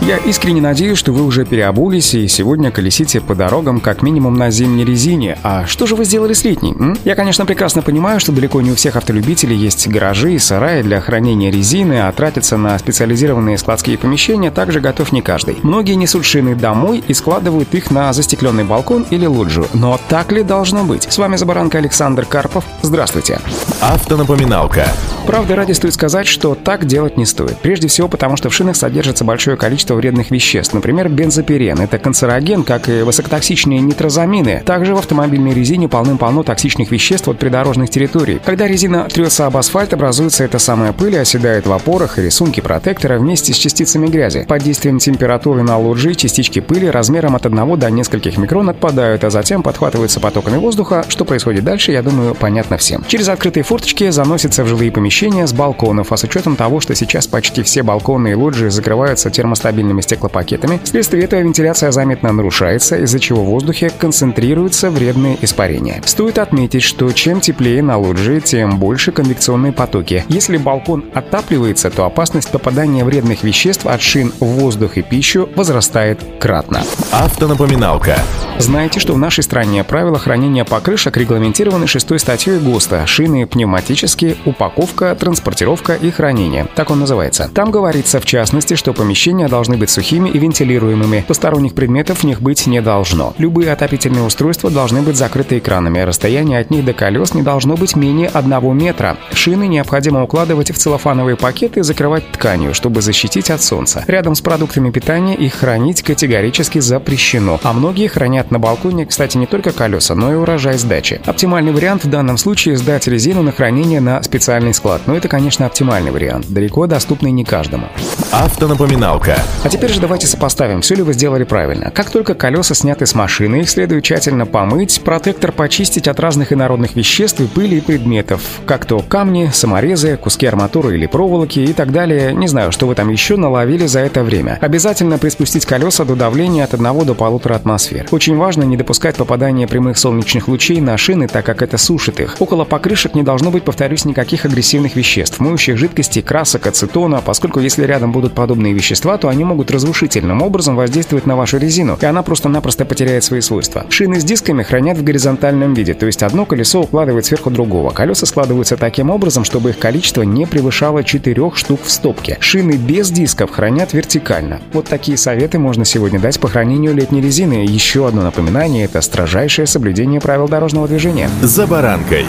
Я искренне надеюсь, что вы уже переобулись и сегодня колесите по дорогам как минимум на зимней резине. А что же вы сделали с летней? Я, конечно, прекрасно понимаю, что далеко не у всех автолюбителей есть гаражи и сараи для хранения резины, а тратиться на специализированные складские помещения также готов не каждый. Многие несут шины домой и складывают их на застекленный балкон или лоджию. Но так ли должно быть? С вами «За баранкой» Александр Карпов. Здравствуйте. Автонапоминалка. Правда, ради стоит сказать, что так делать не стоит. Прежде всего, потому что в шинах содержится большое количество вредных веществ, например, бензопирен. Это канцероген, как и высокотоксичные нитрозамины. Также в автомобильной резине полным-полно токсичных веществ от придорожных территорий. Когда резина трется об асфальт, образуется эта самая пыль и оседает в опорах и рисунке протектора вместе с частицами грязи. Под действием температуры на лоджии частички пыли размером от 1 до нескольких микрон отпадают, а затем подхватываются потоками воздуха. Что происходит дальше, я думаю, понятно всем. Через открытые форточки заносятся в жилые помещения с балконов, а с учетом того, что сейчас почти все балконы и лоджии закрываются термостабильными стеклопакетами, вследствие этого вентиляция заметно нарушается, из-за чего в воздухе концентрируются вредные испарения. Стоит отметить, что чем теплее на лоджии, тем больше конвекционные потоки. Если балкон отапливается, то опасность попадания вредных веществ от шин в воздух и пищу возрастает кратно. Автонапоминалка. Знаете, что в нашей стране правила хранения покрышек регламентированы 6-й статьей ГОСТа «Шины пневматические, упаковка, транспортировка и хранение». Так он называется. Там говорится, в частности, что помещения должны быть сухими и вентилируемыми. Посторонних предметов в них быть не должно. Любые отопительные устройства должны быть закрыты экранами. Расстояние от них до колес не должно быть менее 1 метра. Шины необходимо укладывать в целлофановые пакеты и закрывать тканью, чтобы защитить от солнца. Рядом с продуктами питания их хранить категорически запрещено. А многие хранят на балконе, кстати, не только колеса, но и урожай с дачи. Оптимальный вариант в данном случае — сдать резину на хранение на специальный склад. Но это, конечно, оптимальный вариант, далеко доступный не каждому. Автонапоминалка. А теперь же давайте сопоставим, все ли вы сделали правильно. Как только колеса сняты с машины, их следует тщательно помыть, протектор почистить от разных инородных веществ и пыли и предметов, как то камни, саморезы, куски арматуры или проволоки и так далее. Не знаю, что вы там еще наловили за это время. Обязательно приспустить колеса до давления от 1 до 1,5 атмосфер. Очень важно не допускать попадания прямых солнечных лучей на шины, так как это сушит их. Около покрышек не должно быть, повторюсь, никаких агрессивных веществ, моющих жидкостей, красок, ацетона, поскольку если рядом будут подобные вещества, то они могут разрушительным образом воздействовать на вашу резину, и она просто-напросто потеряет свои свойства. Шины с дисками хранят в горизонтальном виде, то есть одно колесо укладывает сверху другого. Колеса складываются таким образом, чтобы их количество не превышало 4 штук в стопке. Шины без дисков хранят вертикально. Вот такие советы можно сегодня дать по хранению летней резины. Еще одно напоминание — это строжайшее соблюдение правил дорожного движения. «За баранкой».